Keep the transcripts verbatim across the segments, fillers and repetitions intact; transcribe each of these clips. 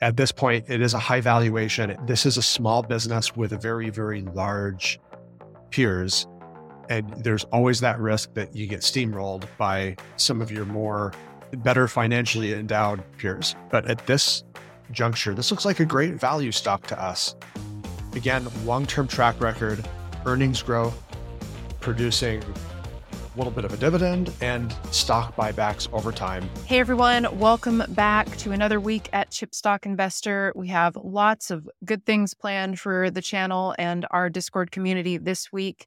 At this point, it is a high valuation. This is a small business with a very, very large peers. And there's always that risk that you get steamrolled by some of your more better financially endowed peers. But at this juncture, this looks like a great value stock to us. Again, long-term track record, earnings growth, producing a little bit of a dividend and stock buybacks over time. Hey everyone, welcome back to another week at Chip Stock Investor. We have lots of good things planned for the channel and our Discord community this week.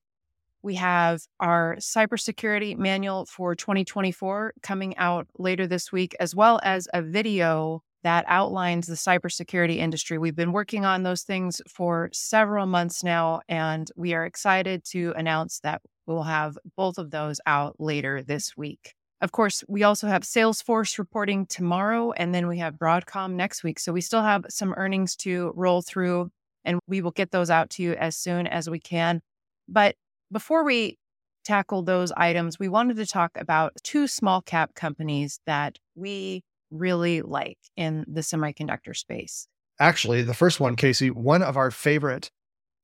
We have our cybersecurity manual for twenty twenty-four coming out later this week, as well as a video that outlines the cybersecurity industry. We've been working on those things for several months now, and we are excited to announce that we'll have both of those out later this week. Of course, we also have Salesforce reporting tomorrow, and then we have Broadcom next week. So we still have some earnings to roll through, and we will get those out to you as soon as we can. But before we tackle those items, we wanted to talk about two small cap companies that we really like in the semiconductor space. Actually, the first one, Kasey, one of our favorite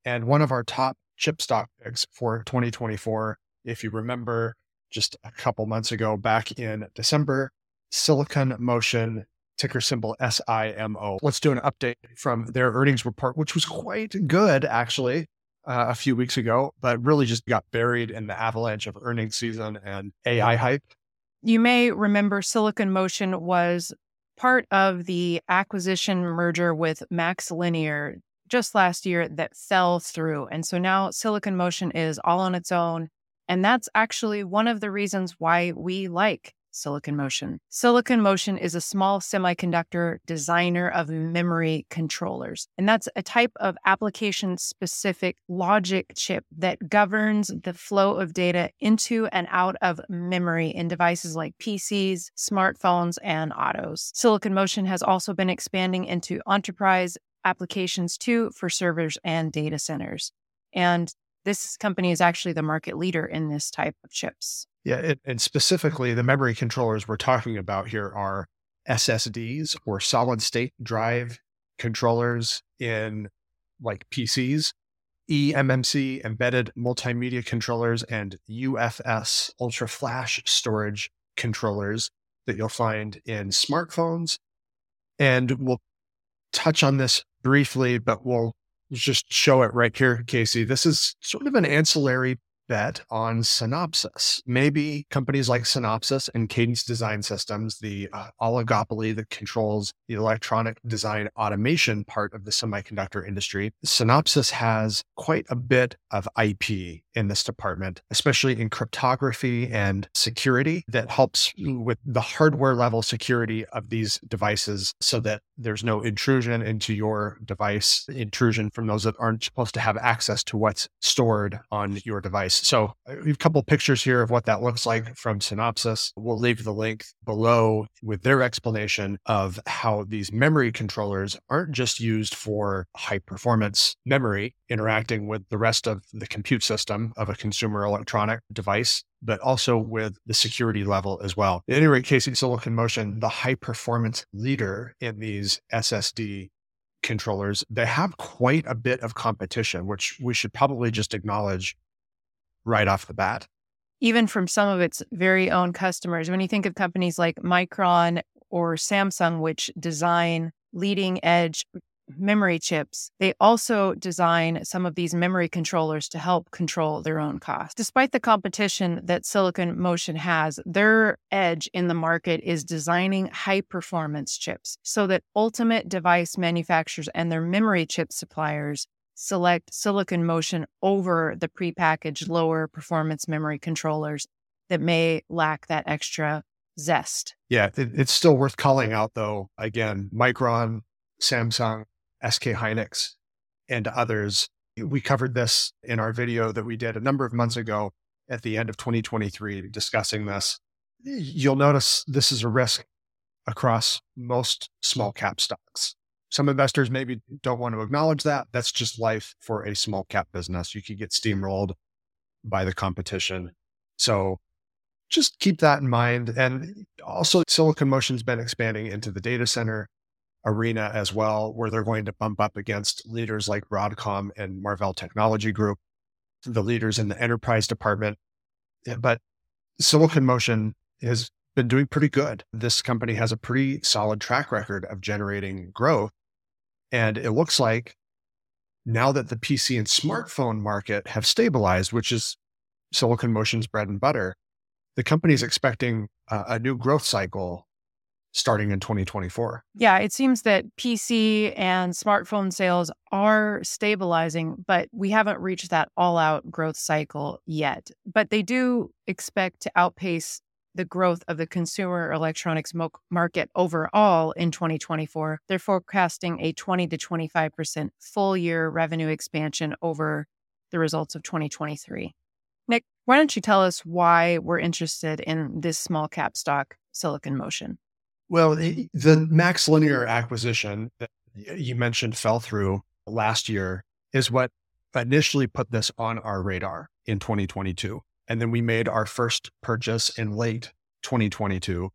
and one of our top chip stock picks for twenty twenty-four. If you remember, just a couple months ago, back in December, Silicon Motion, ticker symbol S I M O. Let's do an update from their earnings report, which was quite good, actually, uh, a few weeks ago, but really just got buried in the avalanche of earnings season and A I hype. You may remember Silicon Motion was part of the acquisition merger with MaxLinear just last year that fell through. And so now Silicon Motion is all on its own. And that's actually one of the reasons why we like Silicon Motion. Silicon Motion is a small semiconductor designer of memory controllers. And that's a type of application-specific logic chip that governs the flow of data into and out of memory in devices like P Cs, smartphones, and autos. Silicon Motion has also been expanding into enterprise applications too for servers and data centers. And this company is actually the market leader in this type of chips. Yeah, it, and specifically the memory controllers we're talking about here are S S Ds or solid state drive controllers in like P Cs, E M M C, embedded multimedia controllers, and U F S, ultra flash storage controllers that you'll find in smartphones. And we'll touch on this briefly, but we'll just show it right here, Kasey. This is sort of an ancillary bet on Synopsys. Maybe companies like Synopsys and Cadence Design Systems, the uh, oligopoly that controls the electronic design automation part of the semiconductor industry, Synopsys has quite a bit of I P in this department, especially in cryptography and security that helps with the hardware level security of these devices so that there's no intrusion into your device, intrusion from those that aren't supposed to have access to what's stored on your device. So we have a couple pictures here of what that looks like from Synopsys. We'll leave the link below with their explanation of how these memory controllers aren't just used for high performance memory interacting with the rest of the compute system of a consumer electronic device, but also with the security level as well. At any rate, Kasey, Silicon Motion, the high performance leader in these S S D controllers, they have quite a bit of competition, which we should probably just acknowledge right off the bat. Even from some of its very own customers. When you think of companies like Micron or Samsung, which design leading edge memory chips, they also design some of these memory controllers to help control their own costs. Despite the competition that Silicon Motion has, their edge in the market is designing high-performance chips so that ultimate device manufacturers and their memory chip suppliers select Silicon Motion over the prepackaged lower-performance memory controllers that may lack that extra zest. Yeah, it, it's still worth calling out, though. Again, Micron, Samsung, S K Hynix, and others. We covered this in our video that we did a number of months ago at the end of twenty twenty-three discussing this. You'll notice this is a risk across most small cap stocks. Some investors maybe don't want to acknowledge that. That's just life for a small cap business. You could get steamrolled by the competition. So just keep that in mind. And also Silicon Motion's been expanding into the data center arena as well, where they're going to bump up against leaders like Broadcom and Marvell Technology Group, the leaders in the enterprise department. But Silicon Motion has been doing pretty good. This company has a pretty solid track record of generating growth. And it looks like now that the P C and smartphone market have stabilized, which is Silicon Motion's bread and butter, the company is expecting uh, a new growth cycle starting in twenty twenty-four. Yeah, it seems that P C and smartphone sales are stabilizing, but we haven't reached that all-out growth cycle yet. But they do expect to outpace the growth of the consumer electronics mo- market overall in twenty twenty-four. They're forecasting a twenty to twenty-five percent full year revenue expansion over the results of twenty twenty-three. Nick, why don't you tell us why we're interested in this small cap stock, Silicon Motion? Well, the MaxLinear acquisition that you mentioned fell through last year is what initially put this on our radar in twenty twenty-two. And then we made our first purchase in late twenty twenty-two.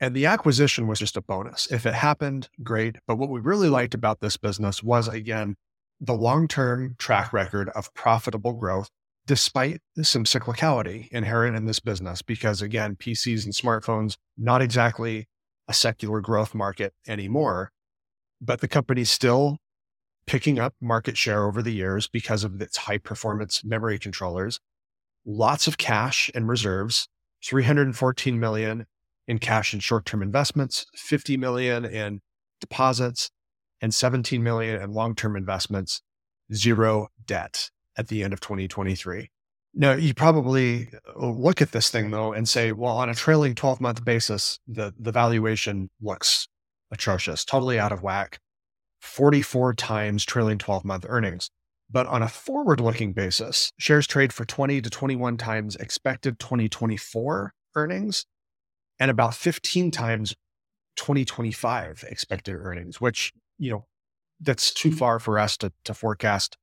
And the acquisition was just a bonus. If it happened, great. But what we really liked about this business was, again, the long-term track record of profitable growth, despite some cyclicality inherent in this business. Because again, P Cs and smartphones, not exactly a secular growth market anymore, but the company's still picking up market share over the years because of its high-performance memory controllers. Lots of cash and reserves, three hundred fourteen million dollars in cash and short-term investments, fifty million dollars in deposits, and seventeen million dollars in long-term investments, zero debt at the end of twenty twenty-three. Now, you probably look at this thing, though, and say, well, on a trailing twelve-month basis, the, the valuation looks atrocious, totally out of whack, forty-four times trailing twelve-month earnings. But on a forward-looking basis, shares trade for twenty to twenty-one times expected twenty twenty-four earnings and about fifteen times twenty twenty-five expected earnings, which, you know, that's too far for us to, to forecast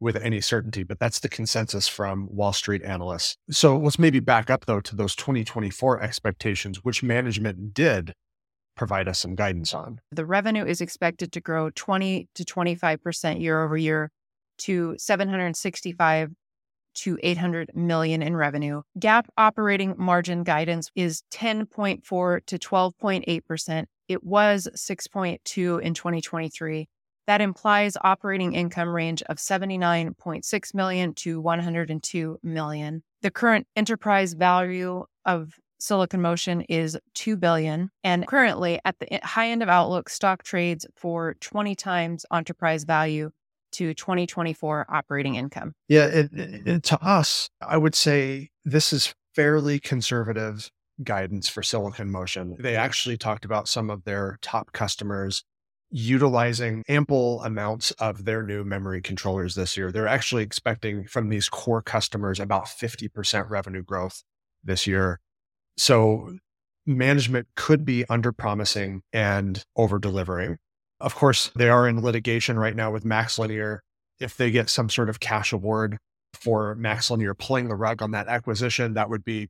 with any certainty, but that's the consensus from Wall Street analysts. So let's maybe back up, though, to those twenty twenty-four expectations, which management did provide us some guidance on. The revenue is expected to grow twenty to twenty-five percent year over year, to seven hundred sixty-five to eight hundred million in revenue. GAAP operating margin guidance is ten point four to twelve point eight percent. It was six point two in twenty twenty-three. That implies operating income range of seventy-nine point six million to one hundred two million. The current enterprise value of Silicon Motion is two billion dollars. And currently at the high end of outlook, stock trades for twenty times enterprise value to twenty twenty-four operating income. Yeah, it, it, to us, I would say this is fairly conservative guidance for Silicon Motion. They actually talked about some of their top customers utilizing ample amounts of their new memory controllers this year. They're actually expecting from these core customers about fifty percent revenue growth this year. So management could be under-promising and over-delivering. Of course, they are in litigation right now with MaxLinear. If they get some sort of cash award for MaxLinear pulling the rug on that acquisition, that would be,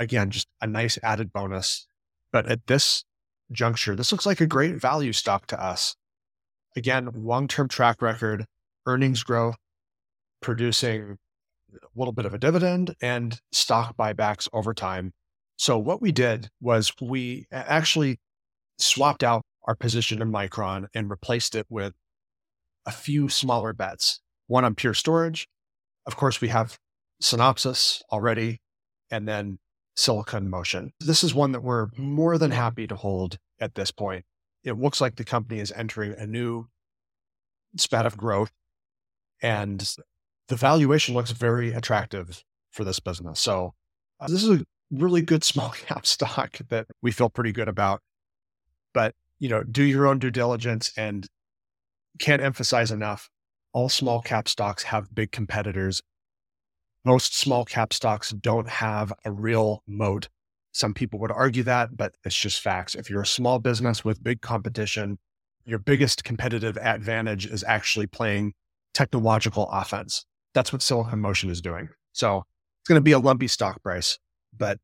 again, just a nice added bonus. But at this juncture, this looks like a great value stock to us. Again, long-term track record, earnings growth, producing a little bit of a dividend and stock buybacks over time. So what we did was we actually swapped out our position in Micron and replaced it with a few smaller bets, one on Pure Storage. Of course, we have Synopsys already, and then Silicon Motion. This is one that we're more than happy to hold at this point. It looks like the company is entering a new spat of growth, and the valuation looks very attractive for this business. So uh, this is a really good small cap stock that we feel pretty good about. But you know, do your own due diligence, and can't emphasize enough, all small cap stocks have big competitors. Most small cap stocks don't have a real moat. Some people would argue that, but it's just facts. If you're a small business with big competition, your biggest competitive advantage is actually playing technological offense. That's what Silicon Motion is doing. So it's going to be a lumpy stock price, but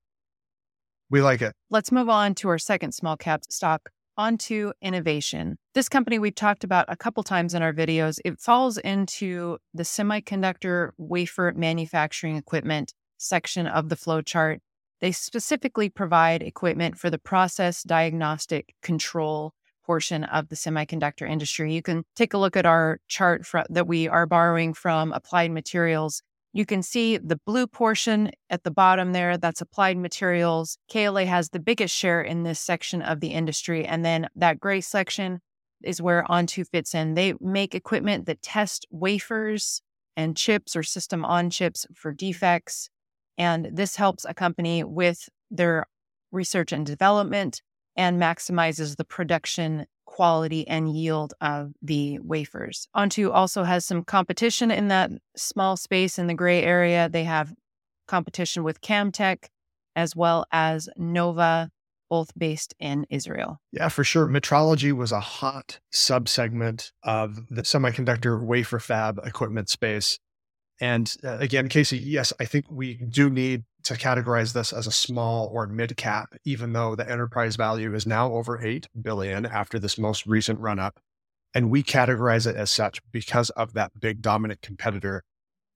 we like it. Let's move on to our second small cap stock, Onto Innovation. This company we've talked about a couple times in our videos. It falls into the semiconductor wafer manufacturing equipment section of the flow chart. They specifically provide equipment for the process diagnostic control portion of the semiconductor industry. You can take a look at our chart for, that we are borrowing from Applied Materials. You can see the blue portion at the bottom there, that's Applied Materials. K L A has the biggest share in this section of the industry. And then that gray section is where Onto fits in. They make equipment that test wafers and chips or system on chips for defects. And this helps a company with their research and development and maximizes the production quality and yield of the wafers. Onto also has some competition in that small space in the gray area. They have competition with Camtech as well as Nova, both based in Israel. Yeah, for sure. Metrology was a hot subsegment of the semiconductor wafer fab equipment space. And uh, again, Kasey, yes, I think we do need to categorize this as a small or mid cap, even though the enterprise value is now over eight billion dollars after this most recent run up. And we categorize it as such because of that big dominant competitor,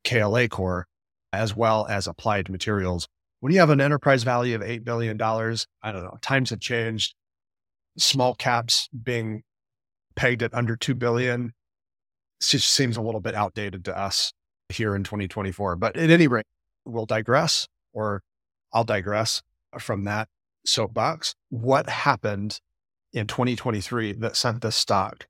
K L A Corp, as well as Applied Materials. When you have an enterprise value of eight billion dollars, I don't know, times have changed. Small caps being pegged at under two billion dollars just seems a little bit outdated to us here in twenty twenty-four. But at any rate, we'll digress. or I'll digress from that soapbox. What happened in twenty twenty-three that sent the stock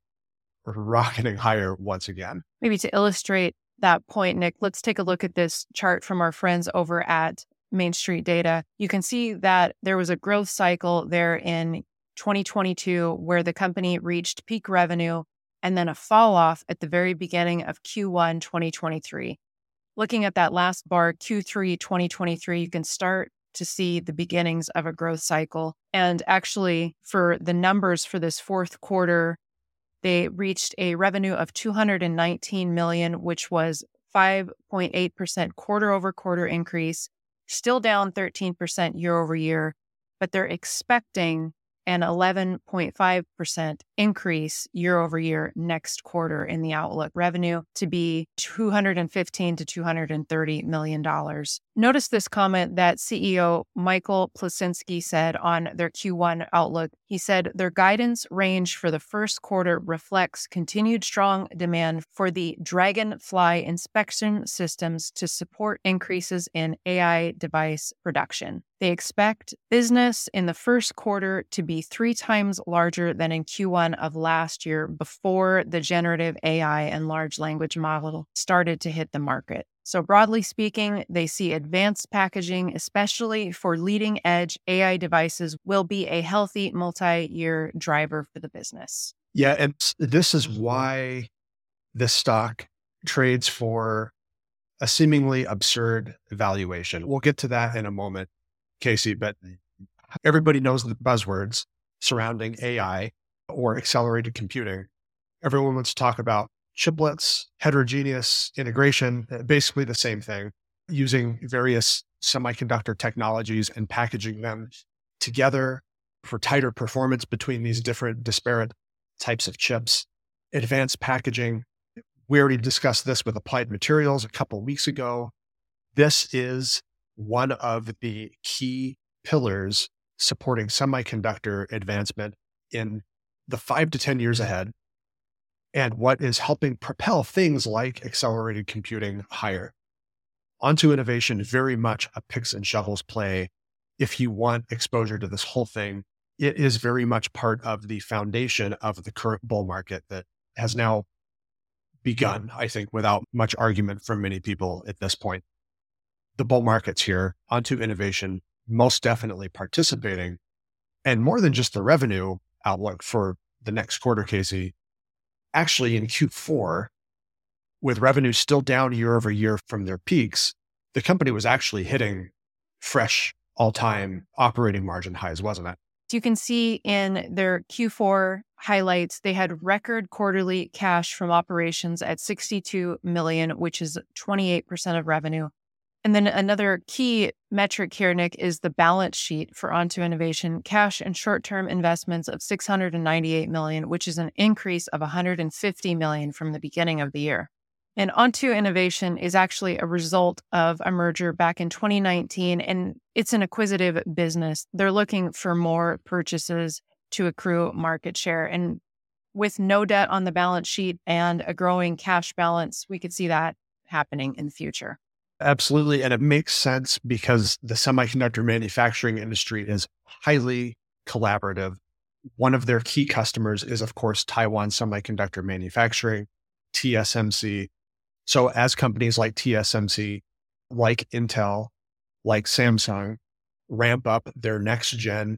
rocketing higher once again? Maybe to illustrate that point, Nick, let's take a look at this chart from our friends over at Main Street Data. You can see that there was a growth cycle there in twenty twenty-two where the company reached peak revenue and then a fall off at the very beginning of Q one twenty twenty-three. Looking at that last bar, Q three twenty twenty-three, you can start to see the beginnings of a growth cycle. And actually, for the numbers for this fourth quarter, they reached a revenue of two hundred nineteen million dollars, which was five point eight percent quarter-over-quarter increase, still down thirteen percent year-over-year, but they're expecting an eleven point five percent increase year over year next quarter in the outlook. Revenue to be two hundred fifteen to two hundred thirty million dollars. Notice this comment that C E O Michael Placinski said on their Q one outlook. He said their guidance range for the first quarter reflects continued strong demand for the Dragonfly inspection systems to support increases in A I device production. They expect business in the first quarter to be three times larger than in Q one of last year before the generative A I and large language model started to hit the market. So broadly speaking, they see advanced packaging, especially for leading edge A I devices, will be a healthy multi-year driver for the business. Yeah, and this is why this stock trades for a seemingly absurd valuation. We'll get to that in a moment, Kasey, but everybody knows the buzzwords surrounding A I or accelerated computing. Everyone wants to talk about chiplets, heterogeneous integration, basically the same thing, using various semiconductor technologies and packaging them together for tighter performance between these different disparate types of chips. Advanced packaging, we already discussed this with Applied Materials a couple of weeks ago. This is one of the key pillars supporting semiconductor advancement in the five to ten years ahead, and what is helping propel things like accelerated computing higher. Onto Innovation, very much a picks and shovels play. If you want exposure to this whole thing, it is very much part of the foundation of the current bull market that has now begun, I think, without much argument from many people at this point. The bull market's here. Onto Innovation most definitely participating. And more than just the revenue outlook for the next quarter, Kasey, actually in Q four, with revenue still down year over year from their peaks, the company was actually hitting fresh all-time operating margin highs, wasn't it? You can see in their Q four highlights, they had record quarterly cash from operations at sixty-two million dollars, which is twenty-eight percent of revenue. And then another key metric here, Nick, is the balance sheet for Onto Innovation, cash and short-term investments of six hundred ninety-eight million dollars, which is an increase of one hundred fifty million dollars from the beginning of the year. And Onto Innovation is actually a result of a merger back in twenty nineteen, and it's an acquisitive business. They're looking for more purchases to accrue market share. And with no debt on the balance sheet and a growing cash balance, we could see that happening in the future. Absolutely. And it makes sense because the semiconductor manufacturing industry is highly collaborative. One of their key customers is, of course, Taiwan Semiconductor Manufacturing, T S M C. So as companies like T S M C, like Intel, like Samsung, ramp up their next-gen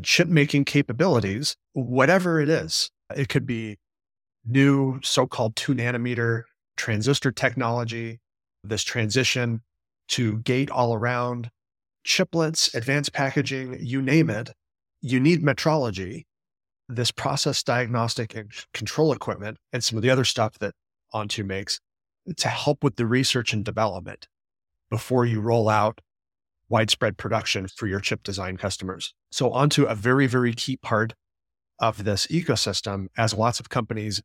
chip-making capabilities, whatever it is, it could be new so-called two nanometer transistor technology, this transition to gate all-around, chiplets, advanced packaging, you name it, you need metrology, this process diagnostic and control equipment, and some of the other stuff that Onto makes to help with the research and development before you roll out widespread production for your chip design customers. So Onto a very, very key part of this ecosystem as lots of companies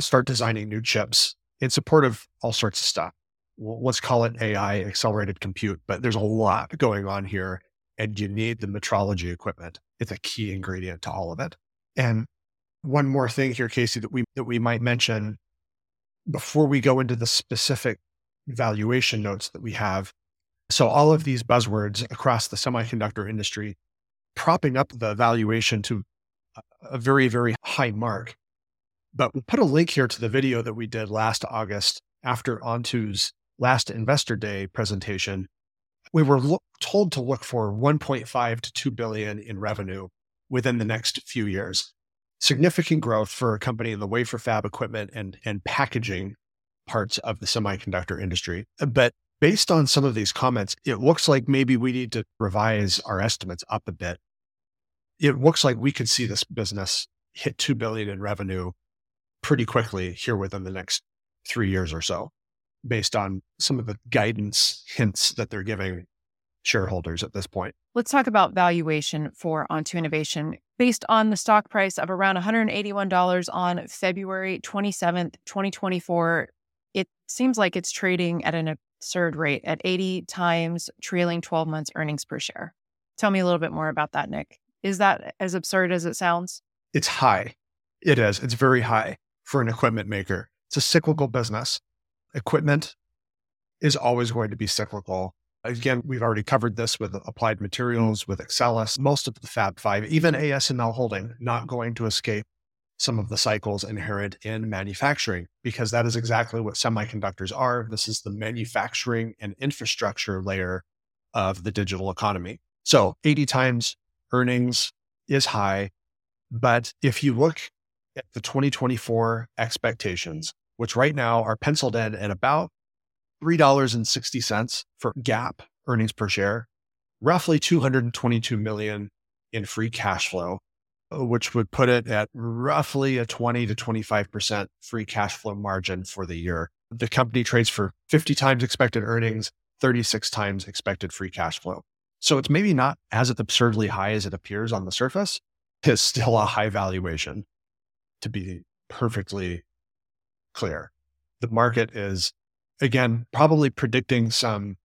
start designing new chips in support of all sorts of stuff. Let's call it A I, accelerated compute, but there's a lot going on here and you need the metrology equipment. It's a key ingredient to all of it. And one more thing here, Kasey, that we that we might mention before we go into the specific valuation notes that we have. So all of these buzzwords across the semiconductor industry, propping up the valuation to a very, very high mark. But we'll put a link here to the video that we did last August after Onto's last Investor Day presentation. We were lo- told to look for one point five to two billion dollars in revenue within the next few years. Significant growth for a company in the wafer fab equipment and, and packaging parts of the semiconductor industry. But based on some of these comments, it looks like maybe we need to revise our estimates up a bit. It looks like we could see this business hit two billion dollars in revenue pretty quickly here within the next three years or so, based on some of the guidance hints that they're giving shareholders at this point. Let's talk about valuation for Onto Innovation. Based on the stock price of around one hundred eighty-one dollars on February twenty-seventh, twenty twenty-four, it seems like it's trading at an absurd rate at eighty times trailing twelve months earnings per share. Tell me a little bit more about that, Nick. Is that as absurd as it sounds? It's high. It is. It's very high for an equipment maker. It's a cyclical business. Equipment is always going to be cyclical. Again, we've already covered this with Applied Materials, with Excelis, most of the Fab Five, even A S M L Holding, not going to escape some of the cycles inherent in manufacturing, because that is exactly what semiconductors are. This is the manufacturing and infrastructure layer of the digital economy. So eighty times earnings is high, but if you look at the twenty twenty-four expectations, which right now are penciled in at about three dollars and sixty cents for GAAP earnings per share, roughly two hundred twenty-two million dollars in free cash flow, which would put it at roughly a twenty to twenty-five percent free cash flow margin for the year. The company trades for fifty times expected earnings, thirty-six times expected free cash flow. So it's maybe not as absurdly high as it appears on the surface. It's still a high valuation, to be perfectly clear. The market is, again, probably predicting some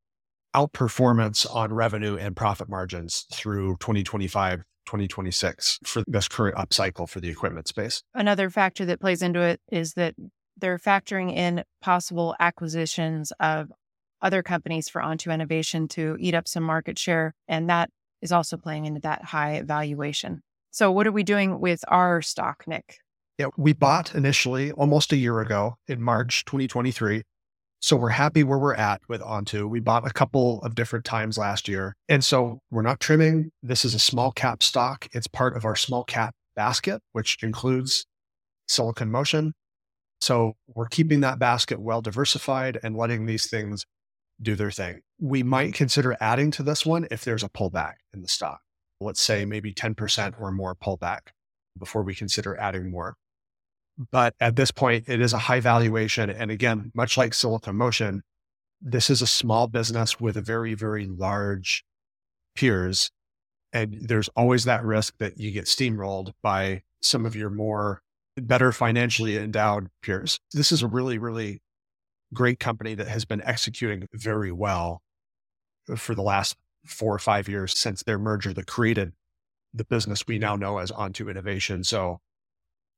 outperformance on revenue and profit margins through twenty twenty-five, twenty twenty-six for this current upcycle for the equipment space. Another factor that plays into it is that they're factoring in possible acquisitions of other companies for Onto Innovation to eat up some market share, and that is also playing into that high valuation. So what are we doing with our stock, Nick? Yeah, we bought initially almost a year ago in March twenty twenty-three. So we're happy where we're at with Onto. We bought a couple of different times last year. And so we're not trimming. This is a small cap stock. It's part of our small cap basket, which includes Silicon Motion. So we're keeping that basket well diversified and letting these things do their thing. We might consider adding to this one if there's a pullback in the stock. Let's say maybe ten percent or more pullback before we consider adding more. But at this point, it is a high valuation. And again, much like Silicon Motion, this is a small business with a very, very large peers. And there's always that risk that you get steamrolled by some of your more better financially endowed peers. This is a really, really great company that has been executing very well for the last four or five years since their merger that created the business we now know as Onto Innovation. So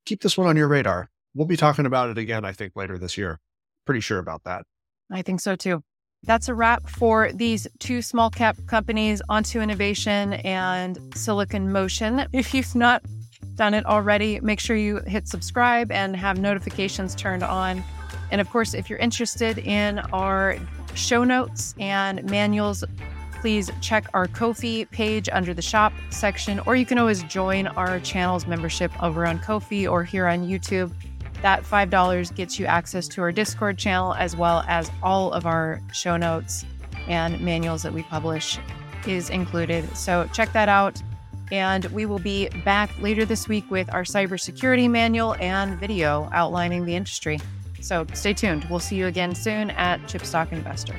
keep this one on your radar. We'll be talking about it again, I think, later this year. Pretty sure about that. I think so too. That's a wrap for these two small cap companies, Onto Innovation and Silicon Motion. If you've not done it already, make sure you hit subscribe and have notifications turned on. And of course, if you're interested in our show notes and manuals, please check our Ko-fi page under the shop section, or you can always join our channel's membership over on Ko-fi or here on YouTube. That five dollars gets you access to our Discord channel, as well as all of our show notes and manuals that we publish is included. So check that out. And we will be back later this week with our cybersecurity manual and video outlining the industry. So stay tuned. We'll see you again soon at Chip Stock Investor.